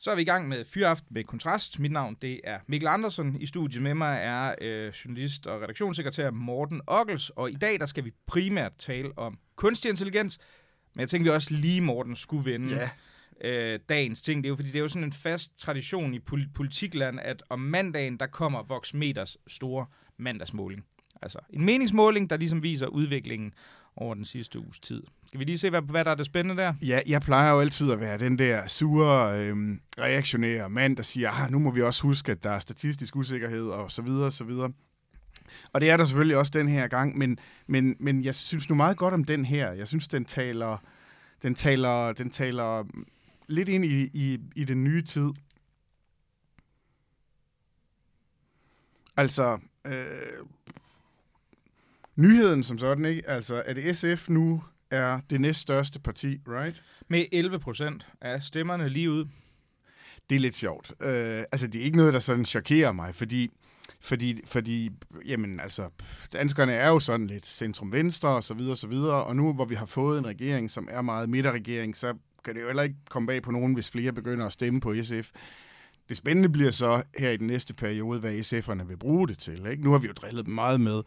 Så er vi i gang med Fyraften med Kontrast. Mit navn, det er Mikkel Andersen. I studiet med mig er journalist og redaktionssekretær Morten Ockels. Og i dag, der skal vi primært tale om kunstig intelligens. Men jeg tænkte, vi også lige, Morten, skulle vende dagens ting. Det er jo, fordi det er jo sådan en fast tradition i politikland, at om mandagen, der kommer Vox Meters store mandagsmåling. Altså en meningsmåling, der ligesom viser udviklingen over den sidste uges tid. Skal vi lige se, hvad der er det spændende der? Ja, jeg plejer jo altid at være den der sure, reaktionære mand, der siger, nu må vi også huske, at der er statistisk usikkerhed, og så videre, og så videre. Og det er der selvfølgelig også den her gang, men jeg synes nu meget godt om den her. Jeg synes, den taler lidt ind i den nye tid. Altså... nyheden som sådan, ikke? Altså, at SF nu er det næststørste parti, right? Med 11% af stemmerne lige ud. Det er lidt sjovt. Det er ikke noget, der sådan chokerer mig, fordi jamen, altså, danskerne er jo sådan lidt centrum-venstre, og så videre, og så videre, og nu, hvor vi har fået en regering, som er meget midterregering, så kan det jo heller ikke komme bag på nogen, hvis flere begynder at stemme på SF. Det spændende bliver så her i den næste periode, hvad SF'erne vil bruge det til, ikke? Nu har vi jo drillet dem meget med,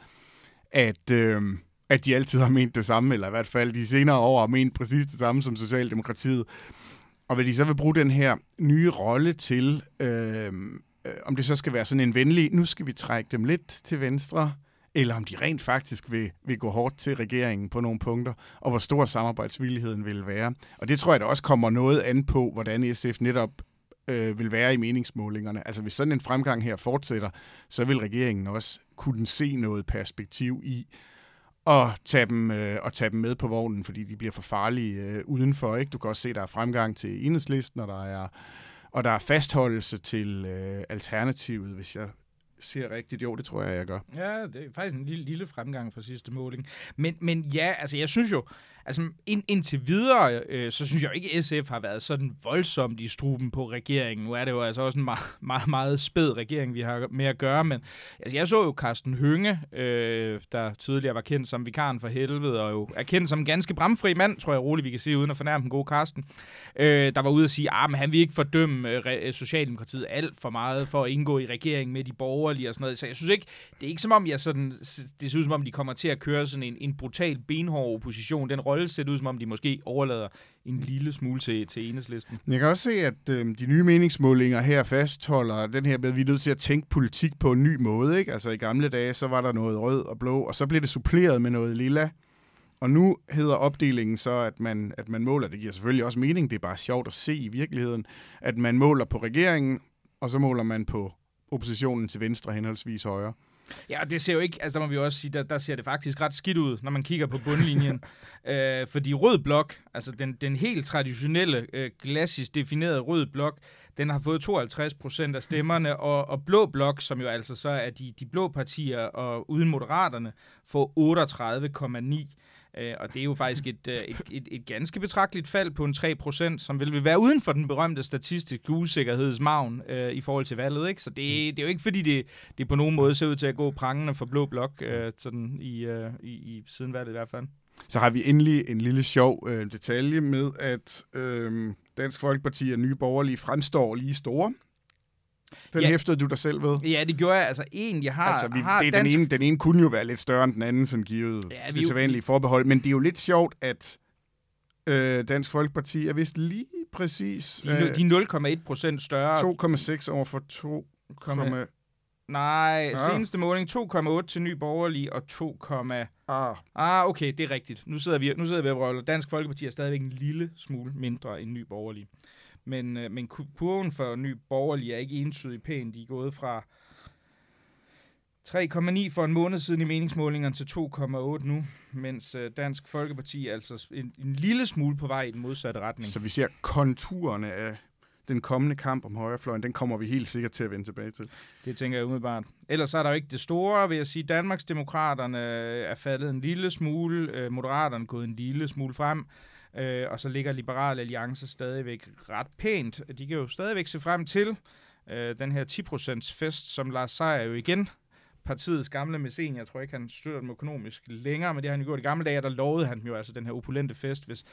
at de altid har ment det samme, eller i hvert fald de senere år har ment præcis det samme som Socialdemokratiet. Og hvad de så vil bruge den her nye rolle til, om det så skal være sådan en venlig, nu skal vi trække dem lidt til venstre, eller om de rent faktisk vil gå hårdt til regeringen på nogle punkter, og hvor stor samarbejdsvilligheden vil være. Og det tror jeg, der også kommer noget an på, hvordan SF netop vil være i meningsmålingerne. Altså hvis sådan en fremgang her fortsætter, så vil regeringen også kunne se noget perspektiv i at tage dem med på vognen, fordi de bliver for farlige udenfor, ikke? Du kan også se, der er fremgang til Enhedslisten, og der er fastholdelse til Alternativet, hvis jeg siger rigtigt. Jo, det tror jeg gør. Ja, det er faktisk en lille fremgang fra sidste måling. Men ja, altså jeg synes jo, altså indtil videre, så synes jeg ikke, at SF har været sådan voldsomt i struben på regeringen. Nu er det jo altså også en meget, meget, meget spæd regering, vi har med at gøre, men altså, jeg så jo Carsten Høgne, der tidligere var kendt som vikaren for helvede, og jo er kendt som en ganske bramfri mand, tror jeg roligt, vi kan sige, uden at fornærme den gode Carsten, der var ude at sige, men han vil ikke fordømme Socialdemokratiet alt for meget for at indgå i regeringen med de borgerlige og sådan noget. Så jeg synes ikke, det er ikke som om, det ser ud som om, de kommer til at køre sådan en brutal benhård opposition, den ser ud, som om de måske overlader en lille smule til Enhedslisten. Jeg kan også se, at de nye meningsmålinger her fastholder den her med, at vi er nødt til at tænke politik på en ny måde, ikke? Altså i gamle dage, så var der noget rød og blå, og så blev det suppleret med noget lilla. Og nu hedder opdelingen så, at man måler, det giver selvfølgelig også mening, det er bare sjovt at se i virkeligheden, at man måler på regeringen, og så måler man på oppositionen til venstre henholdsvis højre. Ja, det ser jo ikke, altså der må vi også sige, der ser det faktisk ret skidt ud, når man kigger på bundlinjen. Fordi rød blok, altså den helt traditionelle, klassisk definerede rød blok, den har fået 52% af stemmerne, og blå blok, som jo altså så er de blå partier og uden Moderaterne, får 38,9%. Og det er jo faktisk et ganske betragteligt fald på en 3%, som vil være uden for den berømte statistiske usikkerhedsmagn i forhold til valget, ikke? Så det er jo ikke, fordi det på nogen måde ser ud til at gå prangende for blå blok sådan i siden valget i hvert fald. Så har vi endelig en lille sjov detalje med, at Dansk Folkeparti og Nye Borgerlige fremstår lige store. Den hæftede du dig selv ved? Ja, det gjorde jeg. Altså, egentlig har... Altså, den ene kunne jo være lidt større end den anden, sådan givet det sædvanlige forbehold. Men det er jo lidt sjovt, at Dansk Folkeparti er vist lige præcis. De er 0,1% større. 2,6 over for 2, seneste måling 2,8 til Nye Borgerlige og 2,8. Okay, det er rigtigt. Nu sidder vi og røvler. Dansk Folkeparti er stadigvæk en lille smule mindre end Nye Borgerlige. Men kurven for Nye Borgerlige er ikke entydigt pæn. De er gået fra 3,9 for en måned siden i meningsmålingerne til 2,8 nu, mens Dansk Folkeparti er altså en lille smule på vej i den modsatte retning. Så vi ser konturerne af den kommende kamp om højrefløjen, den kommer vi helt sikkert til at vende tilbage til. Det tænker jeg umiddelbart. Ellers er der jo ikke det store, vil jeg sige. Danmarksdemokraterne er faldet en lille smule, Moderaterne er gået en lille smule frem, og så ligger Liberale Alliance stadigvæk ret pænt. De kan jo stadigvæk se frem til den her 10%-fest, som Lars Seier jo igen, partiets gamle mæcen, jeg tror ikke, han støtter dem økonomisk længere, men det har han gjort i gamle dage, der lovede han dem jo altså den her opulente fest, hvis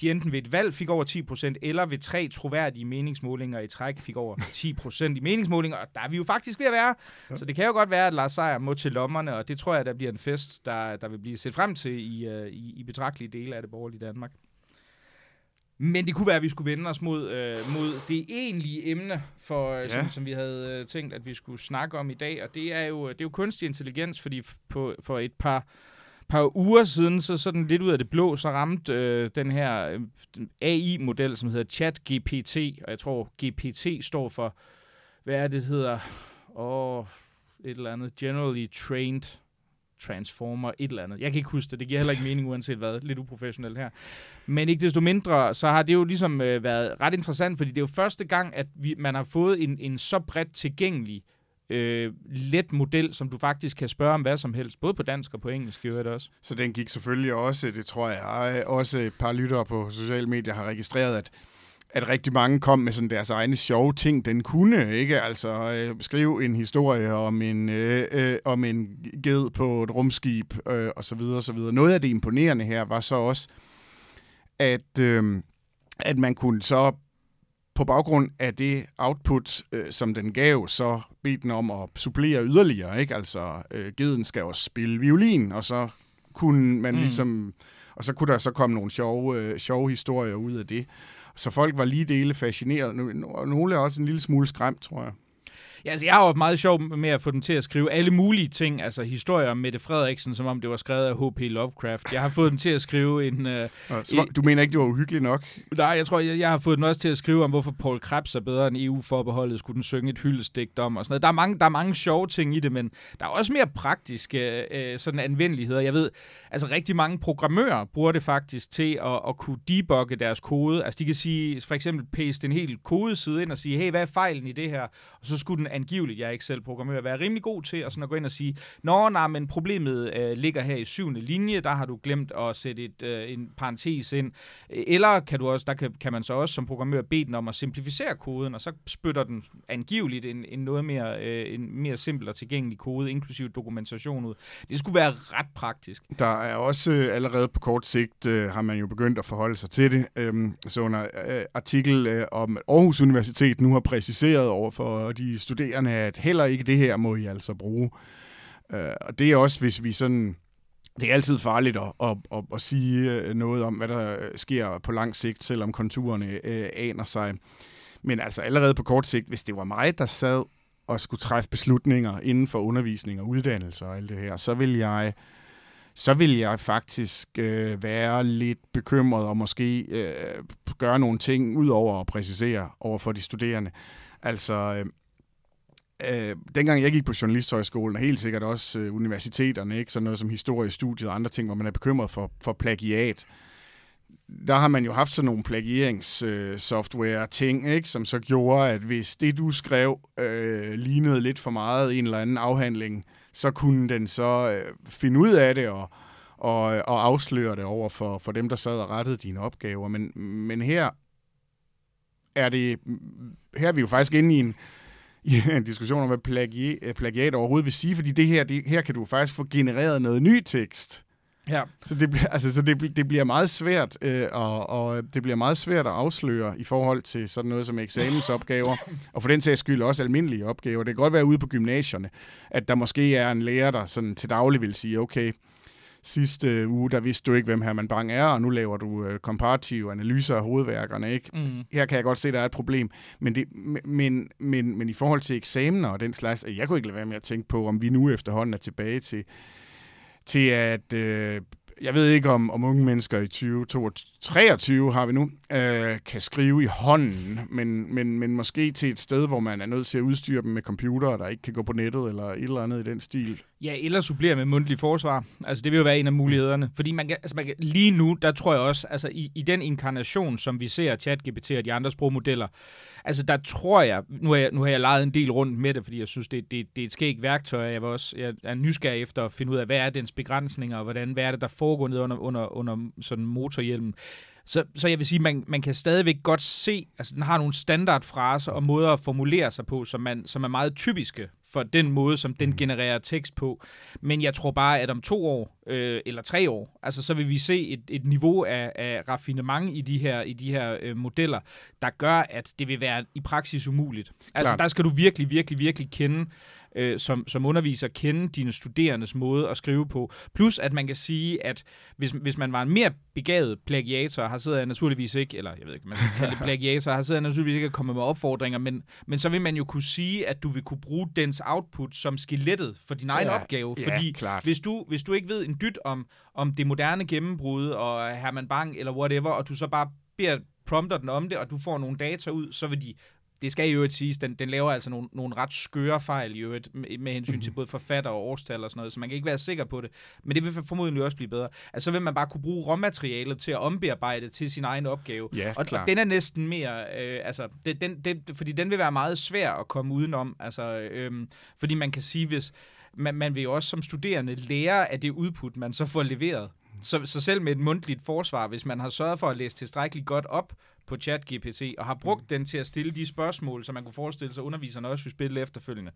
de enten ved et valg fik over 10%, eller ved 3 troværdige meningsmålinger i træk fik over 10% i meningsmålinger, og der er vi jo faktisk ved at være. Ja. Så det kan jo godt være, at Lars Seier må til lommerne, og det tror jeg, der bliver en fest, der vil blive set frem til i betragtelige dele af det borgerlige Danmark. Men det kunne være, at vi skulle vende os mod det egentlige emne, som vi havde tænkt, at vi skulle snakke om i dag. Og det er jo kunstig intelligens, fordi for et par uger siden, så sådan lidt ud af det blå, så ramte den her AI-model, som hedder ChatGPT. Og jeg tror, GPT står for, Generally Trained Transformer, et eller andet. Jeg kan ikke huske det. Det giver heller ikke mening, uanset hvad. Lidt uprofessionelt her. Men ikke desto mindre, så har det jo ligesom været ret interessant, fordi det er jo første gang, at man har fået en så bredt tilgængelig let model, som du faktisk kan spørge om hvad som helst, både på dansk og på engelsk, gør det også. Så den gik selvfølgelig også, det tror jeg, også et par lyttere på sociale medier har registreret, at rigtig mange kom med sådan deres egne sjove ting, den kunne, ikke? Altså skrive en historie om en ged på et rumskib, og så videre, og så videre. Noget af det imponerende her var så også, at man kunne så på baggrund af det output, som den gav, så bede den om at supplere yderligere, ikke? Altså geden skal også spille violin, og så kunne man ligesom, og så kunne der så komme nogle sjove historier ud af det. Så folk var lige dele fascineret. Nogle er også en lille smule skræmt, tror jeg. Ja, altså, jeg har jo meget sjov med at få dem til at skrive alle mulige ting, altså historier om Mette Frederiksen, som om det var skrevet af HP Lovecraft. Jeg har fået dem til at skrive en... du mener ikke, det var uhyggeligt nok? Nej, jeg tror, jeg har fået dem også til at skrive om, hvorfor Paul Krebs er bedre end EU-forbeholdet, skulle den synge et hyldestigt om og sådan noget. Der er mange sjove ting i det, men der er også mere praktiske sådan anvendeligheder. Jeg ved, altså rigtig mange programmører bruger det faktisk til at kunne debugge deres kode. Altså de kan sige, for eksempel paste en hel kodeside ind og sige, hey, hvad er fejlen i det her? Og så skulle den angiveligt, jeg er ikke selv programmør, være rimelig god til og sådan at gå ind og sige, men problemet ligger her i 7. linje, der har du glemt at sætte en parentes ind. Eller kan du også, kan man så også som programmør bede den om at simplificere koden, og så spytter den angiveligt en noget mere, en mere simpel og tilgængelig kode, inklusive dokumentation ud. Det skulle være ret praktisk. Der er også allerede på kort sigt, har man jo begyndt at forholde sig til det. Så under artikel om Aarhus Universitet nu har præciseret over for de studerende, at heller ikke det her må I altså bruge. Og det er også, hvis vi sådan... Det er altid farligt at sige noget om, hvad der sker på lang sigt, selvom konturerne aner sig. Men altså allerede på kort sigt, hvis det var mig, der sad og skulle træffe beslutninger inden for undervisning og uddannelse og alt det her, så vil jeg faktisk være lidt bekymret og måske gøre nogle ting ud over at præcisere over for de studerende. Altså... dengang jeg gik på journalisthøjskolen, og helt sikkert også universiteterne, ikke? Sådan noget som historiestudiet og andre ting, hvor man er bekymret for plagiat, der har man jo haft sådan nogle plagieringssoftware-ting, ikke? Som så gjorde, at hvis det, du skrev, lignede lidt for meget en eller anden afhandling, så kunne den så finde ud af det og afsløre det over for dem, der sad og rettede dine opgaver. Men her er vi jo faktisk inde i en diskussion om, hvad plagiat overhovedet vil sige, fordi her kan du faktisk få genereret noget ny tekst. Ja. Så det bliver meget svært, og det bliver meget svært at afsløre i forhold til sådan noget som eksamensopgaver, og for den sags skyld også almindelige opgaver. Det kan godt være ude på gymnasierne, at der måske er en lærer, der sådan til daglig vil sige, okay, sidste uge, der vidste du ikke, hvem Herman Bang er, og nu laver du komparative analyser af hovedværkerne, ikke? Mm. Her kan jeg godt se, at der er et problem. Men i forhold til eksamener og den slags, jeg kunne ikke lade være med at tænke på, om vi nu efterhånden er tilbage til at... Jeg ved ikke, om unge mennesker i 2023 har vi nu, kan skrive i hånden, men måske til et sted, hvor man er nødt til at udstyre dem med computere, der ikke kan gå på nettet eller et eller andet i den stil. Ja, eller supplere med mundtlig forsvar. Altså, det vil jo være en af mulighederne. Fordi man kan, lige nu, der tror jeg også, altså i den inkarnation, som vi ser ChatGPT og de andre sprogmodeller, altså der tror jeg, nu har jeg leget en del rundt med det, fordi jeg synes, det er et skægt værktøj. Jeg er nysgerrig efter at finde ud af, hvad er dens begrænsninger, og hvad er det, der foregår ned under sådan motorhjelmen. Så jeg vil sige, man kan stadigvæk godt se, altså den har nogle standardfraser og måder at formulere sig på, som er meget typiske for den måde, som den genererer tekst på. Men jeg tror bare, at om 2 år eller 3 år, altså så vil vi se et niveau af raffinement i de her modeller, der gør, at det vil være i praksis umuligt. Altså der skal du virkelig, virkelig, virkelig kende, som underviser, kende dine studerendes måde at skrive på. Plus at man kan sige, at hvis man var en mere begavet plagiator, har siddet naturligvis ikke at komme med opfordringer, men så vil man jo kunne sige, at du vil kunne bruge dens output som skelettet for din egen opgave. Fordi hvis du ikke ved en dyt om det moderne gennembrud og Herman Bang eller whatever, og du så bare prompter den om det, og du får nogle data ud, så vil de... Det skal i øvrigt siges, den laver altså nogle ret skøre fejl i øvrigt, med hensyn til både forfatter og årstal og sådan noget, så man kan ikke være sikker på det. Men det vil formodentlig også blive bedre. Altså så vil man bare kunne bruge råmaterialet til at ombearbejde til sin egen opgave. Ja, og den er næsten mere, fordi den vil være meget svær at komme udenom. Fordi man kan sige, hvis man vil jo også som studerende lære af det udput, man så får leveret. Så selv med et mundtligt forsvar, hvis man har sørget for at læse tilstrækkeligt godt op på ChatGPT og har brugt den til at stille de spørgsmål, som man kunne forestille sig, underviserne også vil spille efterfølgende,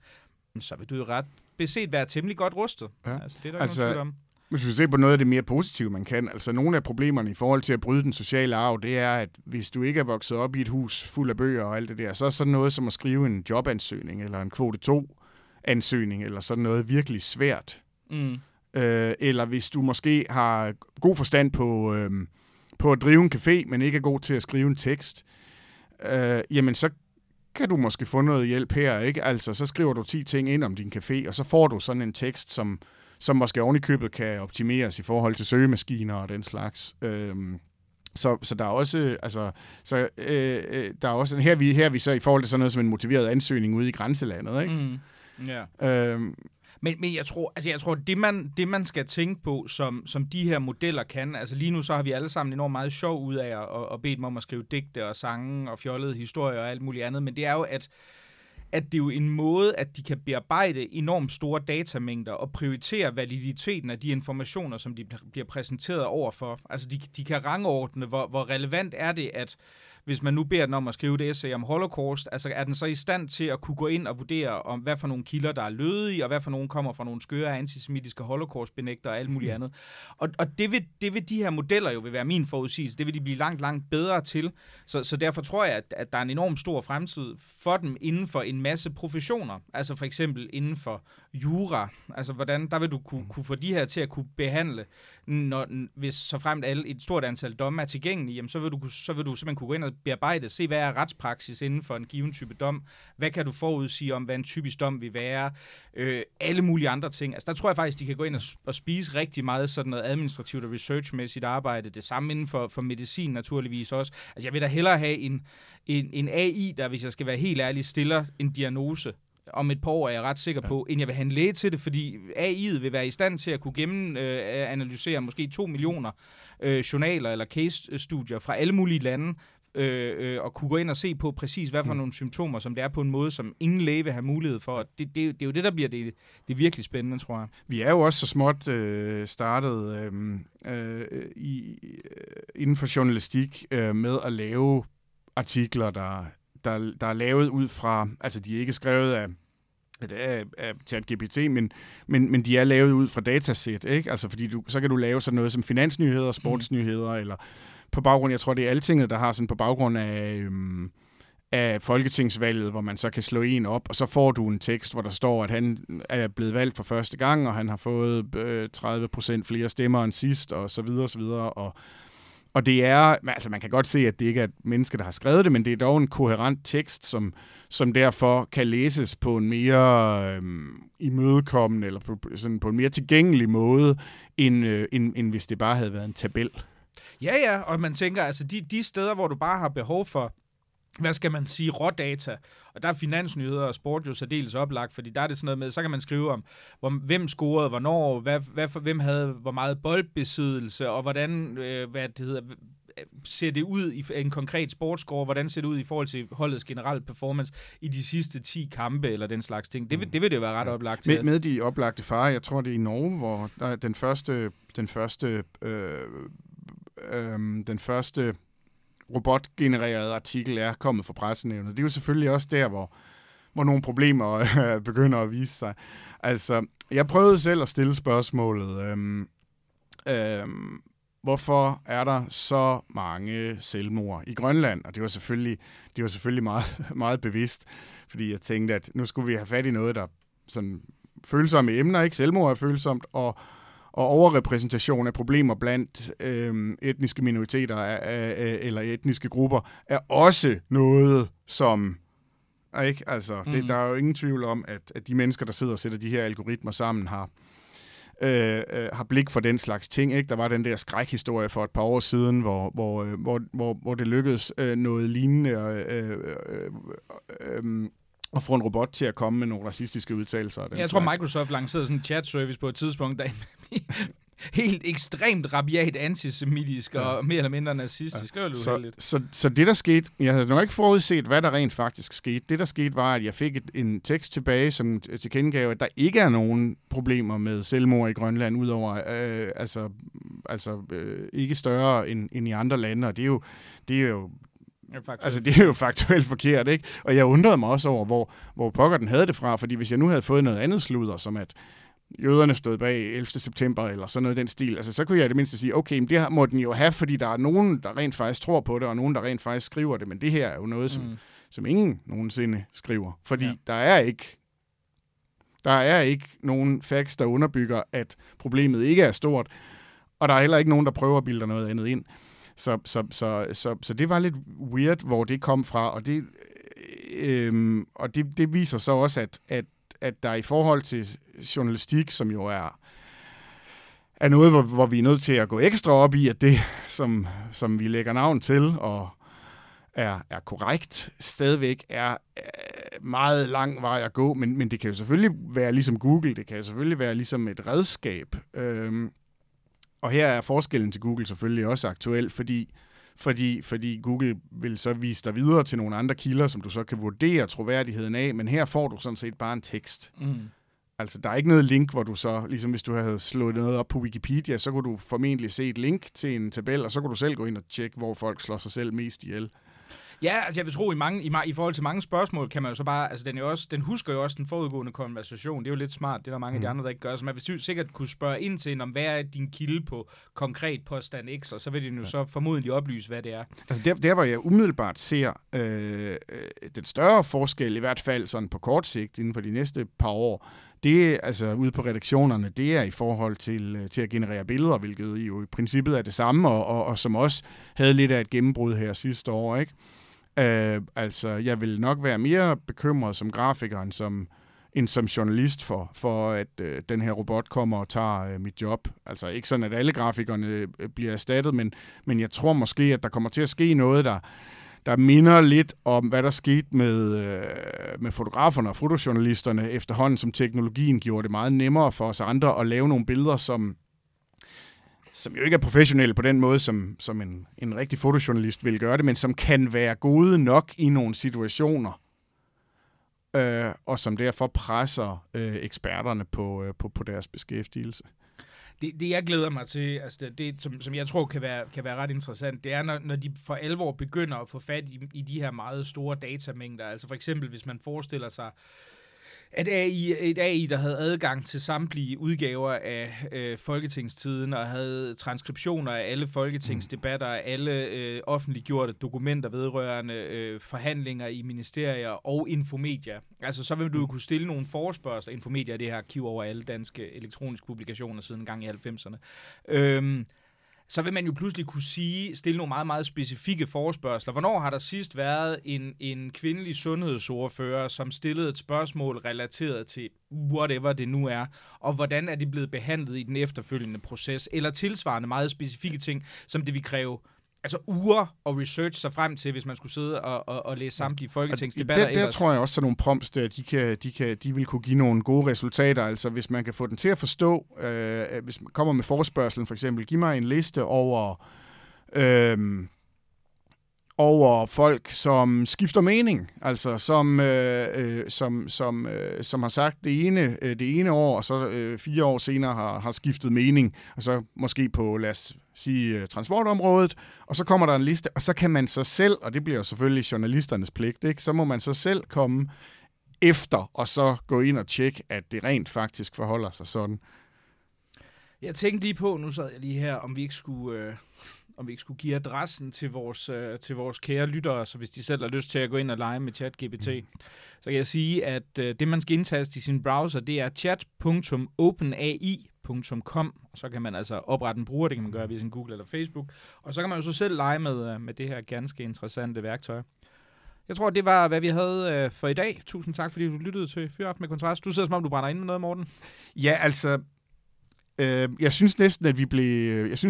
så vil du jo ret beset være temmelig godt rustet. Ja. Altså, det er der ikke nogen tvivl om. Hvis vi ser på noget af det mere positive, man kan, altså nogle af problemerne i forhold til at bryde den sociale arv, det er, at hvis du ikke er vokset op i et hus fuld af bøger og alt det der, så er sådan noget som at skrive en jobansøgning eller en kvote 2-ansøgning eller sådan noget virkelig svært. Mm. Eller hvis du måske har god forstand på at drive en café, men ikke er god til at skrive en tekst, jamen så kan du måske få noget hjælp her, ikke? Altså, så skriver du 10 ting ind om din café, og så får du sådan en tekst, som måske oven i købet kan optimeres i forhold til søgemaskiner og den slags. Så der er også, her er vi så i forhold til sådan noget som en motiveret ansøgning ude i grænselandet, ikke? Mm. Yeah. Men jeg tror det man skal tænke på, som de her modeller kan, altså lige nu så har vi alle sammen enormt meget sjov ud af at bede dem om at skrive digte og sange og fjollede historier og alt muligt andet, men det er jo, at det er jo en måde, at de kan bearbejde enormt store datamængder og prioritere validiteten af de informationer, som de bliver præsenteret overfor. Altså de kan rangordne, hvor relevant er det, at hvis man nu beder den om at skrive et essay om Holocaust, altså er den så i stand til at kunne gå ind og vurdere, om hvad for nogle kilder, der er lødige, og hvad for nogle kommer fra nogle skøre antisemitiske holocaustbenægter og alt muligt andet. Og det vil de her modeller jo vil være min forudsigelse. Det vil de blive langt, langt bedre til. Så derfor tror jeg, at der er en enorm stor fremtid for dem inden for en masse professioner. Altså for eksempel inden for jura. Altså hvordan, der vil du kunne få de her til at kunne behandle, hvis så fremt et stort antal domme er tilgængelige, jamen så vil du simpelthen kunne gå ind og bearbejde, se hvad er retspraksis inden for en given type dom, hvad kan du forudsige om, hvad en typisk dom vil være, alle mulige andre ting. Altså der tror jeg faktisk, de kan gå ind og spise rigtig meget sådan noget administrativt og researchmæssigt arbejde, det samme inden for medicin naturligvis også. Altså jeg vil da hellere have en AI, der, hvis jeg skal være helt ærlig, stiller en diagnose om et par år, er jeg ret sikker på, end jeg vil have en læge til det, fordi AI'et vil være i stand til at kunne gennemanalysere måske 2 millioner journaler eller case-studier fra alle mulige lande, og kunne gå ind og se på præcis, hvad for nogle symptomer, som det er på en måde, som ingen læge vil have mulighed for. Det er jo det, der bliver det virkelig spændende, tror jeg. Vi er jo også så småt startet inden for journalistik med at lave artikler, der er lavet ud fra, altså de er ikke skrevet af ChatGPT, men de er lavet ud fra datasæt, ikke? Altså fordi så kan du lave sådan noget som finansnyheder, sportsnyheder, eller på baggrund, jeg tror det er Altinget, der har sådan på baggrund af af folketingsvalget, hvor man så kan slå en op, og så får du en tekst, hvor der står, at han er blevet valgt for første gang, og han har fået 30% flere stemmer end sidst, og så videre, og så videre. Og det er, altså man kan godt se, at det ikke er et menneske, der har skrevet det, men det er dog en koherent tekst, som derfor kan læses på en mere imødekommende, eller på en mere tilgængelig måde, end hvis det bare havde været en tabel. Ja, og man tænker, altså de steder, hvor du bare har behov for, hvad skal man sige, rådata. Og der er finansnyheder og sport jo særdeles oplagt, fordi der er det sådan noget med, så kan man skrive om, hvem scorede, hvornår, hvem havde hvor meget boldbesiddelse, og hvordan, ser det ud i en konkret sportsscore, hvordan ser det ud i forhold til holdets generelle performance i de sidste 10 kampe, eller den slags ting. Det vil det være ret oplagt til. Med de oplagte farer, jeg tror det er i Norge, hvor der er den første robotgenererede artikel er kommet fra pressenævnet. Det er jo selvfølgelig også der, hvor nogle problemer begynder at vise sig. Altså, jeg prøvede selv at stille spørgsmålet, hvorfor er der så mange selvmord i Grønland? Og det var selvfølgelig meget, meget bevidst, fordi jeg tænkte, at nu skulle vi have fat i noget, der sådan følsomme emner, ikke? Selvmord er følsomt, og overrepræsentation af problemer blandt etniske minoriteter eller etniske grupper er også noget, som... Ikke? Altså, der er jo ingen tvivl om, at de mennesker, der sidder og sætter de her algoritmer sammen, har blik for den slags ting. Ikke? Der var den der skrækhistorie for et par år siden, hvor det lykkedes noget lignende og få en robot til at komme med nogle racistiske udtalelser. Jeg tror, Microsoft lancerede sådan en chat-service på et tidspunkt, der helt ekstremt rabiat antisemitisk og mere eller mindre nazistisk. Ja. Så det, der skete... Jeg havde nok ikke forudset, hvad der rent faktisk skete. Det, der skete, var, at jeg fik en tekst tilbage, som tilkendegav, at der ikke er nogen problemer med selvmord i Grønland, udover ikke større end i andre lande. Og det er jo faktuelt. Altså, det er jo faktuelt forkert, ikke? Og jeg undrede mig også over, hvor pokker den havde det fra, fordi hvis jeg nu havde fået noget andet sludder, som at jøderne stod bag 11. september, eller sådan noget den stil, altså, så kunne jeg i det mindste sige, okay, men det må den jo have, fordi der er nogen, der rent faktisk tror på det, og nogen, der rent faktisk skriver det, men det her er jo noget, som ingen nogensinde skriver, fordi der er ikke nogen facts, der underbygger, at problemet ikke er stort, og der er heller ikke nogen, der prøver at bilde noget andet ind. Så det var lidt weird, hvor det kom fra, og det viser så også, at der i forhold til journalistik, som jo er noget, hvor vi er nødt til at gå ekstra op i, at det, som vi lægger navn til og er korrekt, stadigvæk er meget lang vej at gå, men det kan jo selvfølgelig være ligesom Google, det kan jo selvfølgelig være ligesom et redskab, og her er forskellen til Google selvfølgelig også aktuel, fordi Google vil så vise dig videre til nogle andre kilder, som du så kan vurdere troværdigheden af, men her får du sådan set bare en tekst. Altså, der er ikke noget link, hvor du så, ligesom hvis du havde slået noget op på Wikipedia, så kunne du formentlig se et link til en tabel, og så kunne du selv gå ind og tjekke, hvor folk slår sig selv mest ihjel. Ja, altså jeg vil tro, i forhold til mange spørgsmål, kan man jo så bare, altså den husker jo også den forudgående konversation, det er jo lidt smart, det er der mange af de andre, der ikke gør, så man vil sikkert kunne spørge ind til, om hvad er din kilde på konkret påstand X, og så vil de jo så formodentlig oplyse, hvad det er. Altså der hvor jeg umiddelbart ser den større forskel, i hvert fald sådan på kort sigt, inden for de næste par år, det, altså ude på redaktionerne, det er i forhold til at generere billeder, hvilket jo i princippet er det samme, og som også havde lidt af et gennembrud her sidste år, ikke? Altså, jeg vil nok være mere bekymret som grafiker end som journalist for at den her robot kommer og tager mit job. Altså, ikke sådan, at alle grafikerne bliver erstattet, men jeg tror måske, at der kommer til at ske noget, der minder lidt om, hvad der skete med fotograferne og fotojournalisterne efterhånden, som teknologien gjorde det meget nemmere for os andre at lave nogle billeder, som jo ikke er professionelle på den måde, som en rigtig fotojournalist vil gøre det, men som kan være gode nok i nogle situationer, og som derfor presser eksperterne på deres beskæftigelse. Det jeg glæder mig til, altså det som jeg tror kan være ret interessant, det er, når de for alvor begynder at få fat i de her meget store datamængder. Altså for eksempel, hvis man forestiller sig at AI, der havde adgang til samtlige udgaver af Folketingstiden og havde transkriptioner af alle folketingsdebatter, alle offentliggjorte dokumenter vedrørende forhandlinger i ministerier og Infomedia. Altså, så vil du kunne stille nogle forespørgsler. Infomedia er det her arkiv over alle danske elektroniske publikationer siden engang i 90'erne. Så vil man jo pludselig kunne stille nogle meget, meget specifikke forespørgsler. Hvornår har der sidst været en kvindelig sundhedsordfører, som stillede et spørgsmål relateret til whatever det nu er, og hvordan er det blevet behandlet i den efterfølgende proces, eller tilsvarende meget specifikke ting, som det vil kræve altså uger og research sig frem til, hvis man skulle sidde og læse samtlige folketingsdebatter. Der tror jeg også, at nogle prompts, de vil kunne give nogle gode resultater. Altså hvis man kan få den til at forstå, hvis man kommer med forespørgselen for eksempel, giv mig en liste over folk, som skifter mening, altså som har sagt det ene år, og så 4 år senere har skiftet mening, og så måske på, lad os sige, transportområdet, og så kommer der en liste, og så kan man så selv, og det bliver jo selvfølgelig journalisternes pligt, ikke? Så må man så selv komme efter, og så gå ind og tjekke, at det rent faktisk forholder sig sådan. Jeg tænkte lige på, nu sad jeg lige her, om vi ikke skulle give adressen til vores kære lyttere, så hvis de selv har lyst til at gå ind og lege med ChatGPT, så kan jeg sige, at det, man skal indtaste i sin browser, det er chat.openai.com, og så kan man altså oprette en bruger, det kan man gøre via sin Google eller Facebook, og så kan man jo så selv lege med det her ganske interessante værktøj. Jeg tror, det var, hvad vi havde for i dag. Tusind tak, fordi du lyttede til Fyraften med Kontrast. Du sidder, som om du brænder ind med noget, Morten. Ja, altså... Jeg synes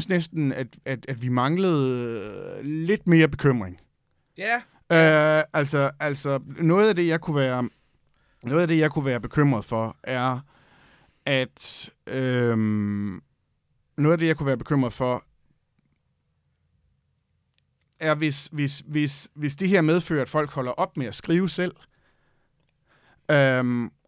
næsten, at vi manglede lidt mere bekymring. Ja. Yeah. Altså noget af det jeg kunne være bekymret for er, at er hvis det her medfører, at folk holder op med at skrive selv.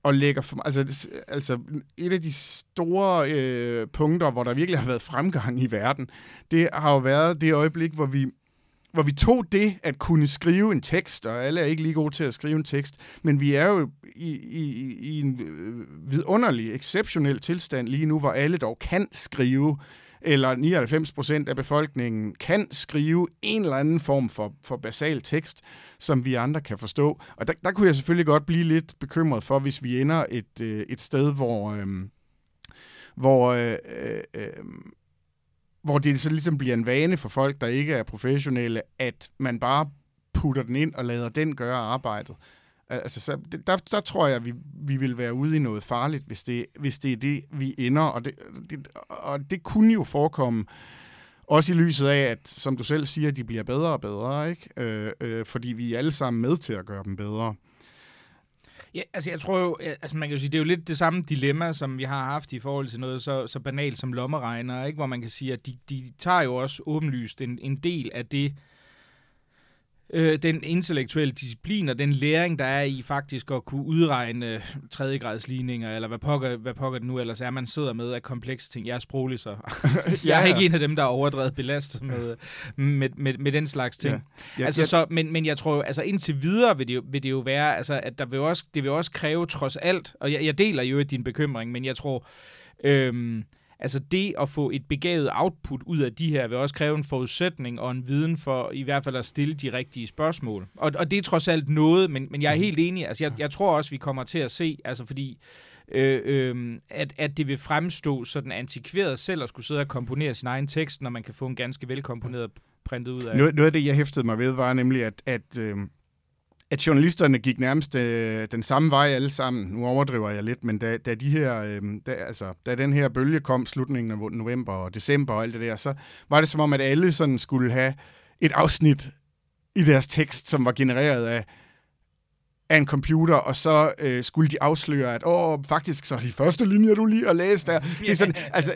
Og lægger for, altså et af de store punkter, hvor der virkelig har været fremgang i verden, det har jo været det øjeblik, hvor vi tog det at kunne skrive en tekst, og alle er ikke lige gode til at skrive en tekst, men vi er jo i en vidunderlig, exceptionel tilstand lige nu, hvor alle dog kan skrive, eller 99% af befolkningen kan skrive en eller anden form for basal tekst, som vi andre kan forstå. Og der kunne jeg selvfølgelig godt blive lidt bekymret for, hvis vi ender et sted, hvor det så ligesom bliver en vane for folk, der ikke er professionelle, at man bare putter den ind og lader den gøre arbejdet. Altså, der tror jeg, vi vil være ude i noget farligt, hvis det er det, vi ender. Og det kunne jo forekomme, også i lyset af, at, som du selv siger, de bliver bedre og bedre, ikke? Fordi vi er alle sammen med til at gøre dem bedre. Ja, altså jeg tror jo, altså man kan jo sige, det er jo lidt det samme dilemma, som vi har haft i forhold til noget så banalt som lommeregner, ikke? Hvor man kan sige, at de tager jo også åbenlyst en del af det, den intellektuelle disciplin og den læring, der er i faktisk at kunne udregne tredjegradsligninger, eller hvad pokker det nu ellers er, man sidder med af komplekse ting. Jeg er sproglig, så jeg er ikke en af dem, der er overdrevet belastet med den slags ting. Ja. Altså, så, men jeg tror jo, altså indtil videre vil det jo være, altså, at det vil også kræve trods alt, og jeg deler jo din bekymring, men jeg tror... Altså det at få et begavet output ud af de her, vil også kræve en forudsætning og en viden for i hvert fald at stille de rigtige spørgsmål. Og det er trods alt noget, men jeg er helt enig. Altså jeg tror også, vi kommer til at se, altså fordi at det vil fremstå sådan antikveret selv at skulle sidde og komponere sin egen tekst, når man kan få en ganske velkomponeret printet ud af. Noget af det, jeg hæftede mig ved, var nemlig, at journalisterne gik nærmest den samme vej alle sammen. Nu overdriver jeg lidt, men da den her bølge kom slutningen af november og december og alt det der, så var det som om, at alle sådan skulle have et afsnit i deres tekst, som var genereret af en computer, og så skulle de afsløre, at faktisk så de første linjer, du lige har læst der. Det er sådan, altså,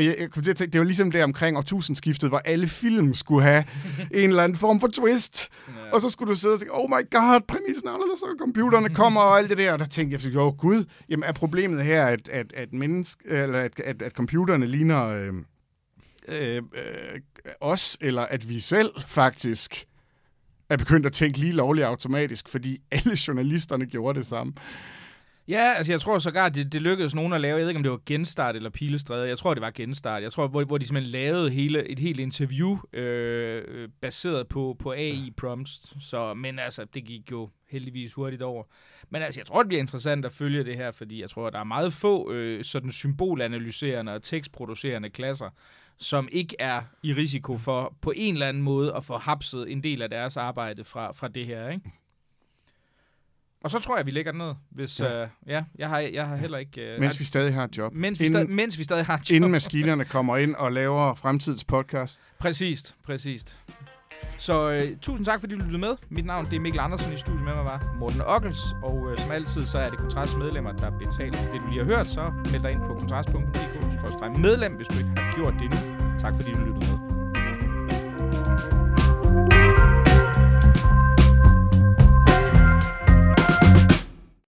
jeg kom til at tænke, det var ligesom der omkring årtusindskiftet, hvor alle film skulle have en eller anden form for twist, og så skulle du sidde og tænke, oh my god, præmissen allerede, så computerne kommer og alt det der, og der tænkte jeg, gud, jamen er problemet her, at computerne ligner os, eller at vi selv faktisk er begyndt at tænke lige lovligt automatisk, fordi alle journalisterne gjorde det samme. Ja, altså jeg tror sågar, det lykkedes nogen at lave, jeg ved ikke om det var Genstart eller Pilestræde, jeg tror det var Genstart, jeg tror hvor de simpelthen lavede et helt interview baseret på AI prompts, så, men altså det gik jo heldigvis hurtigt over. Men altså jeg tror det bliver interessant at følge det her, fordi jeg tror der er meget få sådan symbolanalyserende og tekstproducerende klasser, som ikke er i risiko for på en eller anden måde at få hapset en del af deres arbejde fra det her, ikke? Og så tror jeg, vi lægger den ned, hvis... Ja. Jeg har heller ikke... mens vi stadig har et job. Mens vi stadig har et job. Inden maskinerne kommer ind og laver fremtidens podcast. Præcist. Så tusind tak, fordi du lyttede med. Mit navn det er Mikkel Andersen, i studiet med mig var Morten Ockels. Og som altid, så er det Kontrasts medlemmer, der betaler for det, du lige har hørt. Så meld dig ind på kontrast.dk/medlem, hvis du ikke har gjort det nu. Tak, fordi du lyttede med.